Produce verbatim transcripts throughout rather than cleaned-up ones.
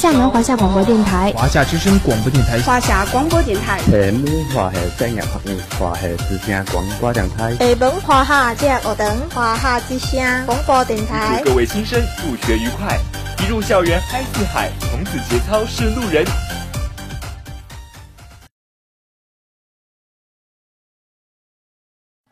厦门华夏广播电台、华夏之声广播电台、华夏广播电台、厦门华夏专业学院、华夏之声广播电台、厦门华夏教育等、华夏之声广播电台。祝各位新生入学愉快，一入校园嗨四海，童子节操是路人。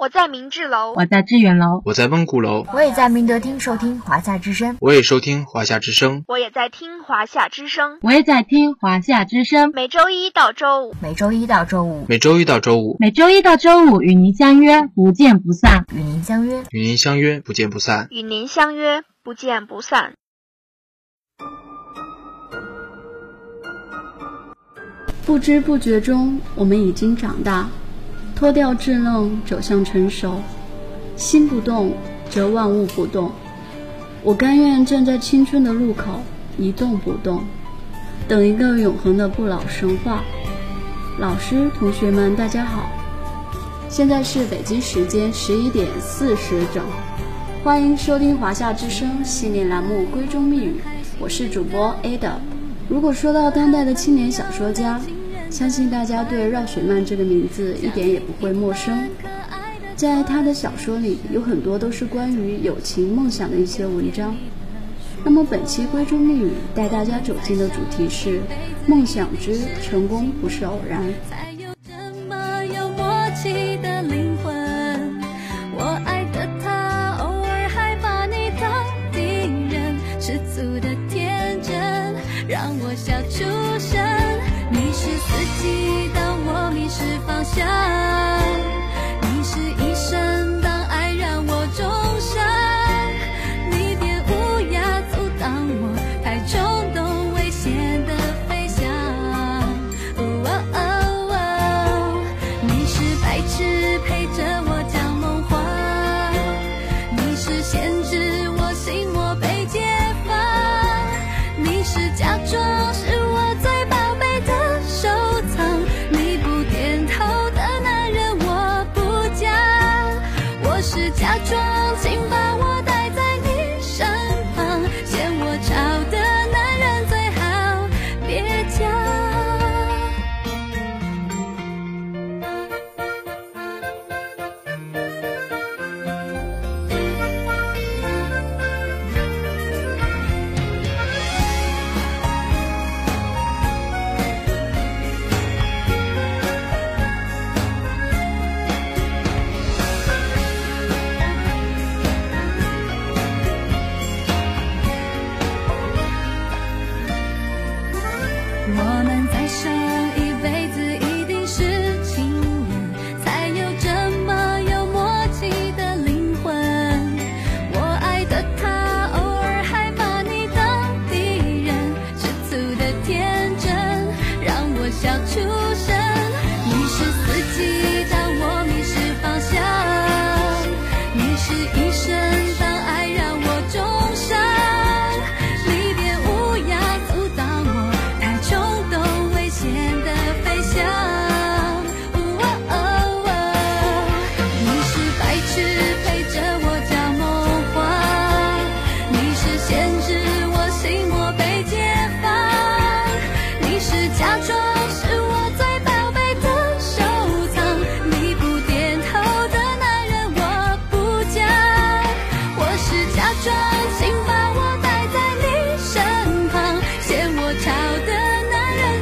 我在明治楼，我在致远楼，我在孟古楼，我也在明德厅收听华夏之声，我也收听华夏之声，我也在听华夏之声，我也在听华夏之声。每周一到周五，每周一到周五，每周一到周五，每周一到周五，与您相约，不见不散。与您相约，与您相约，不见不散。与您相约，不见不散。不知不觉中，我们已经长大。脱掉稚嫩，走向成熟。心不动，则万物不动。我甘愿站在青春的路口，一动不动，等一个永恒的不老神话。老师、同学们，大家好！现在是北京时间十一点四十整，欢迎收听华夏之声系列栏目《闺中密语》，我是主播 Ada。如果说到当代的青年小说家，相信大家对饶雪漫这个名字一点也不会陌生。在他的小说里，有很多都是关于友情、梦想的一些文章。那么本期闺中密语带大家走进的主题是梦想之成功不是偶然。你是一生，当爱让我终生，你别无涯阻挡我太冲动危险的飞翔、哦哦哦、你是白痴陪着我讲梦话，你是限制我心魔被解放，你是假装是我最宝贝的收藏，你不点头是假装，请把我带在你身旁，嫌我吵的男人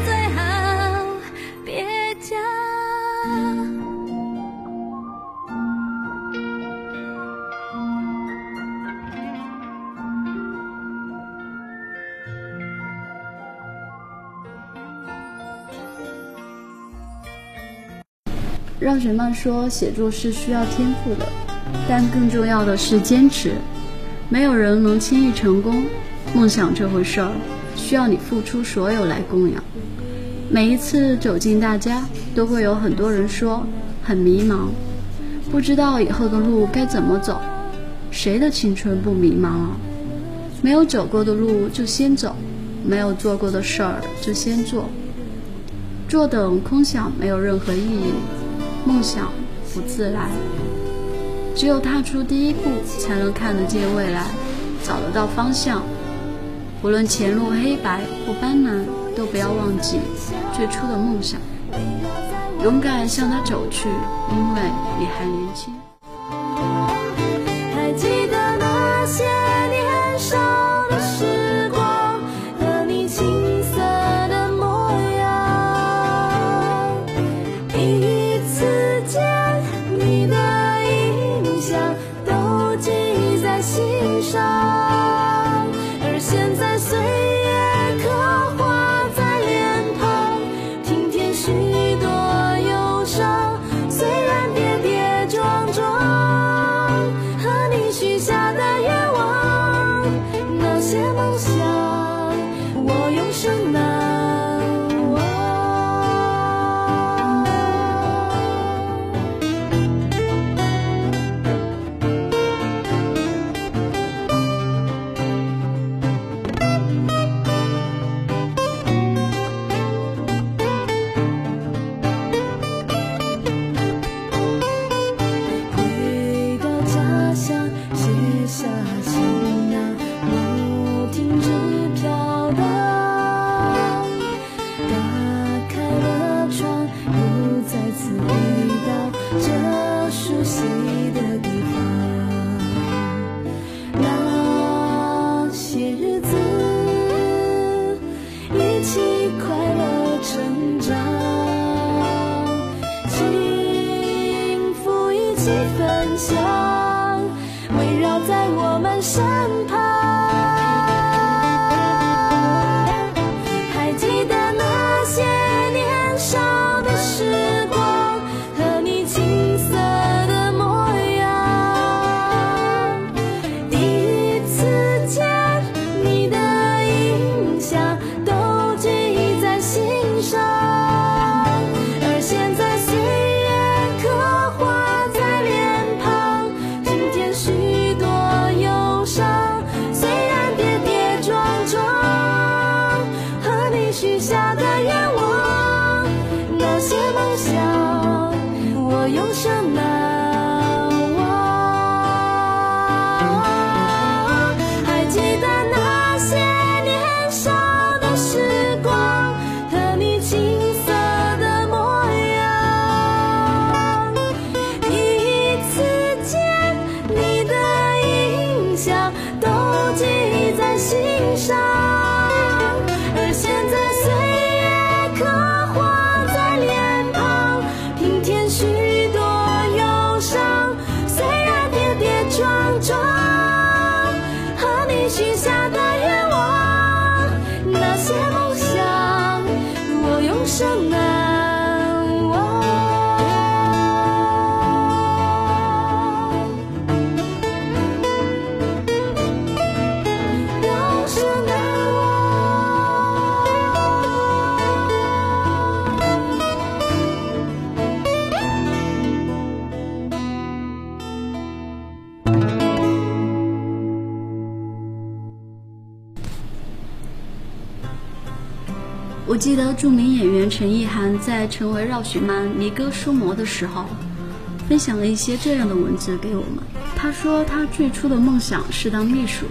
最好别饶雪漫说，写作是需要天赋的，但更重要的是坚持。没有人能轻易成功，梦想这回事儿，需要你付出所有来供养。每一次走进大家，都会有很多人说很迷茫，不知道以后的路该怎么走。谁的青春不迷茫啊？没有走过的路就先走，没有做过的事儿就先做，坐等空想没有任何意义。梦想不自来，只有踏出第一步，才能看得见未来，找得到方向。无论前路黑白或斑斓，都不要忘记最初的梦想，勇敢向它走去，因为你还年轻。还记得那些你很少的时光和你青涩的模样，第一次见你的印象都记在心上，而现在岁月刻画在脸庞，平添许多忧伤，虽然跌跌撞撞，和你许下的愿望，那些梦想我永生难忘。回到家乡，卸下行囊，路停止飘荡，打开了窗，又再次回到这熟悉的地方。那些日子一起快乐成长，幸福一起分享，围绕在我们身旁。还记得那些你很少的时光和你青涩的模样，第一次见你的印象都记在心上，而现在岁月刻画在脸庞，平添许多忧伤，虽然跌跌撞撞，和你许下的愿望，那些梦想我永生难忘。还记得那些你很少的时光和你青涩的模样，第一次见你的印象都记在心上，而现在岁月刻画在脸庞，平添许多忧伤，虽然跌跌撞撞，和你许下的愿望，那些梦想我永生难忘，永生难忘。我记得著名演员陈意涵在成为绕许曼尼哥书魔的时候，分享了一些这样的文字给我们。他说他最初的梦想是当秘书，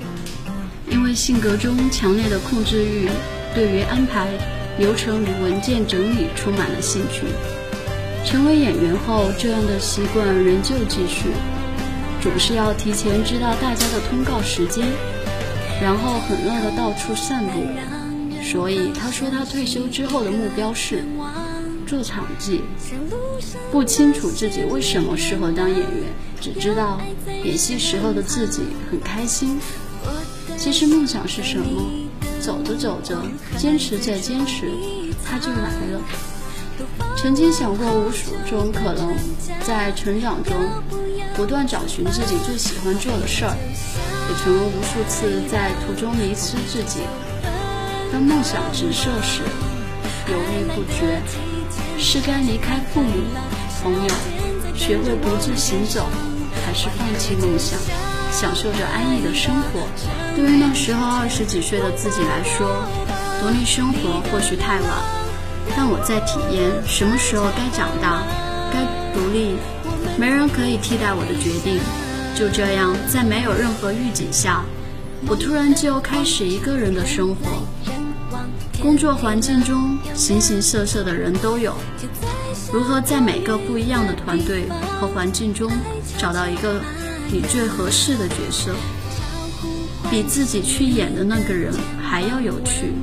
因为性格中强烈的控制欲，对于安排流程与文件整理充满了兴趣。成为演员后，这样的习惯仍旧继续，总是要提前知道大家的通告时间，然后很乐地到处散步。所以他说他退休之后的目标是做场记，不清楚自己为什么适合当演员，只知道演戏时候的自己很开心。其实梦想是什么，走着走着，坚持再坚持，它就来了。曾经想过无数种可能，在成长中不断找寻自己最喜欢做的事儿，也曾无数次在途中迷失自己。当梦想直射时，犹豫不决，是该离开父母、朋友，学会独自行走，还是放弃梦想，享受着安逸的生活？对于那时候二十几岁的自己来说，独立生活或许太晚，但我在体验什么时候该长大，该独立，没人可以替代我的决定。就这样，在没有任何预警下，我突然就开始一个人的生活。工作环境中形形色色的人都有，如何在每个不一样的团队和环境中找到一个你最合适的角色，比自己去演的那个人还要有趣。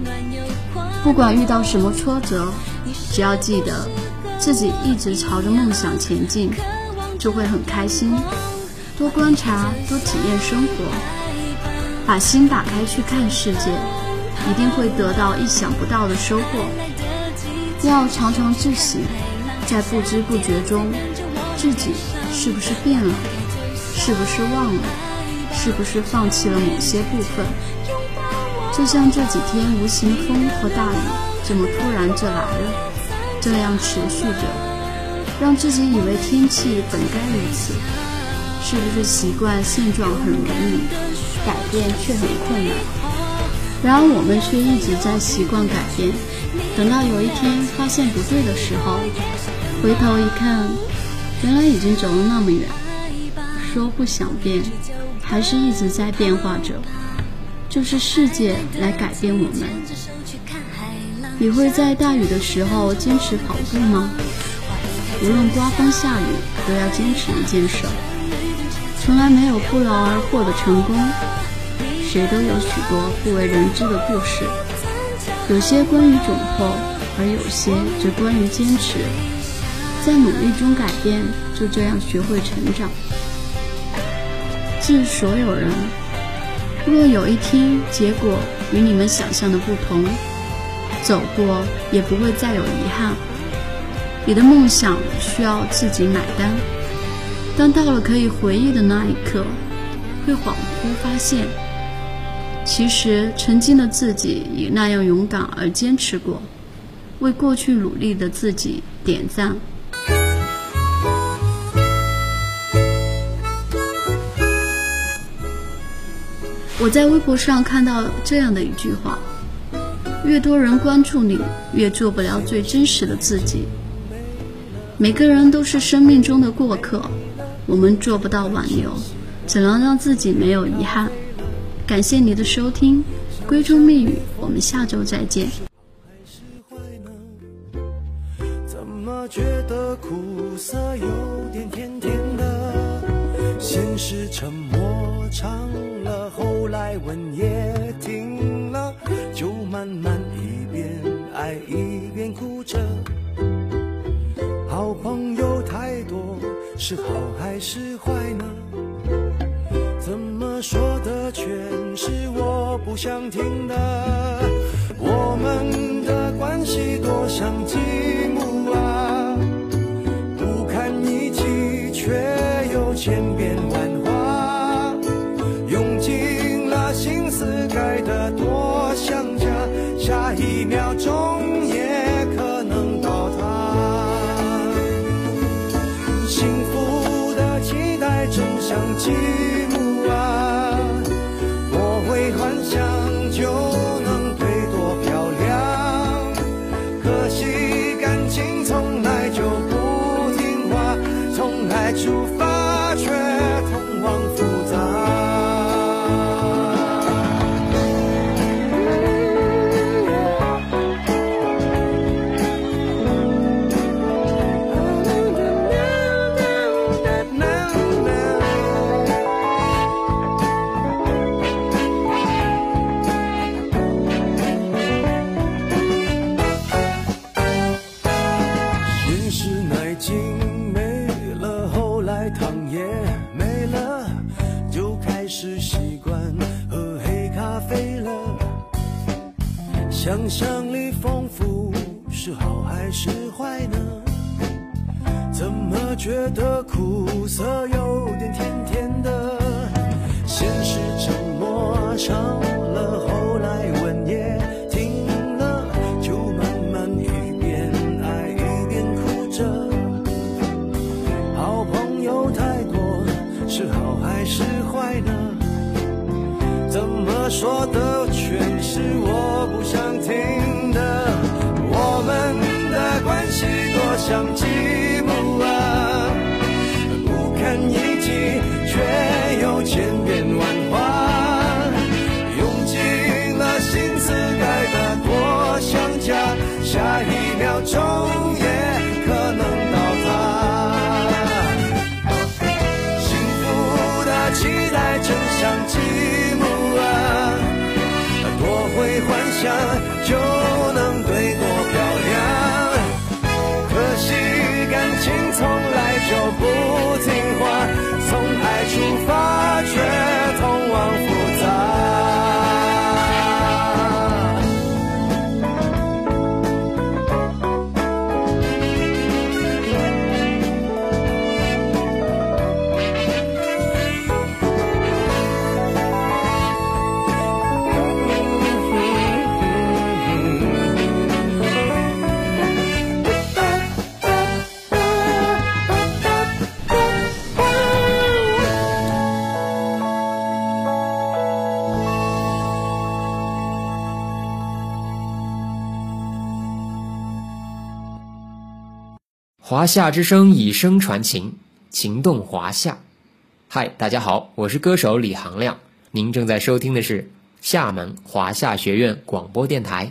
不管遇到什么挫折，只要记得自己一直朝着梦想前进，就会很开心。多观察，多体验生活，把心打开去看世界，一定会得到意想不到的收获。要常常自省，在不知不觉中，自己是不是变了，是不是忘了，是不是放弃了某些部分。就像这几天无形风和大雨怎么突然就来了，这样持续着，让自己以为天气本该如此，是不是习惯现状很容易，改变却很困难？然而我们却一直在习惯改变，等到有一天发现不对的时候，回头一看，原来已经走了那么远。说不想变，还是一直在变化着。就是世界来改变我们。你会在大雨的时候坚持跑步吗？无论刮风下雨，都要坚持一件事。从来没有不劳而获的成功，谁都有许多不为人知的故事，有些关于窘迫，而有些则关于坚持。在努力中改变，就这样学会成长。致所有人。若有一天结果与你们想象的不同，走过也不会再有遗憾。你的梦想需要自己买单，当到了可以回忆的那一刻，会恍惚发现，其实曾经的自己也那样勇敢而坚持过。为过去努力的自己点赞。我在微博上看到这样的一句话：越多人关注你，越做不了最真实的自己。每个人都是生命中的过客，我们做不到挽留，只能让自己没有遗憾。感谢你的收听，闺中密语，我们下周再见。怎么觉得苦涩有点甜甜的，先是沉默唱了，后来吻也停了，就慢慢一边爱一边哭着。好朋友太多，是好还是坏呢？怎么说的全是我不想听的。我们的关系多像积木啊，不堪一击却又千变万化，用尽了心思改得多像家，下一秒钟也可能倒塌。幸福的期待正像积木啊，我会幻想就能飞多漂亮，可惜感情从来就不听话，从来出发却通往复杂。想象力丰富是好还是坏呢？怎么觉得苦涩有点甜甜的？先是沉默唱了，后来吻也停了，就慢慢一边爱一边哭着。好朋友太多，是好还是坏呢？怎么说的全是我不想听的。我们的关系多像积木啊，不堪一击却又千变万化，穷也可能倒塌。幸福的期待真像积木啊，多会幻想就能对多漂亮。可惜感情从来就不听话，从爱出发却通往复杂。 华夏之声，以声传情，情动华夏。嗨，大家好，我是歌手李行亮，您正在收听的是厦门华夏学院广播电台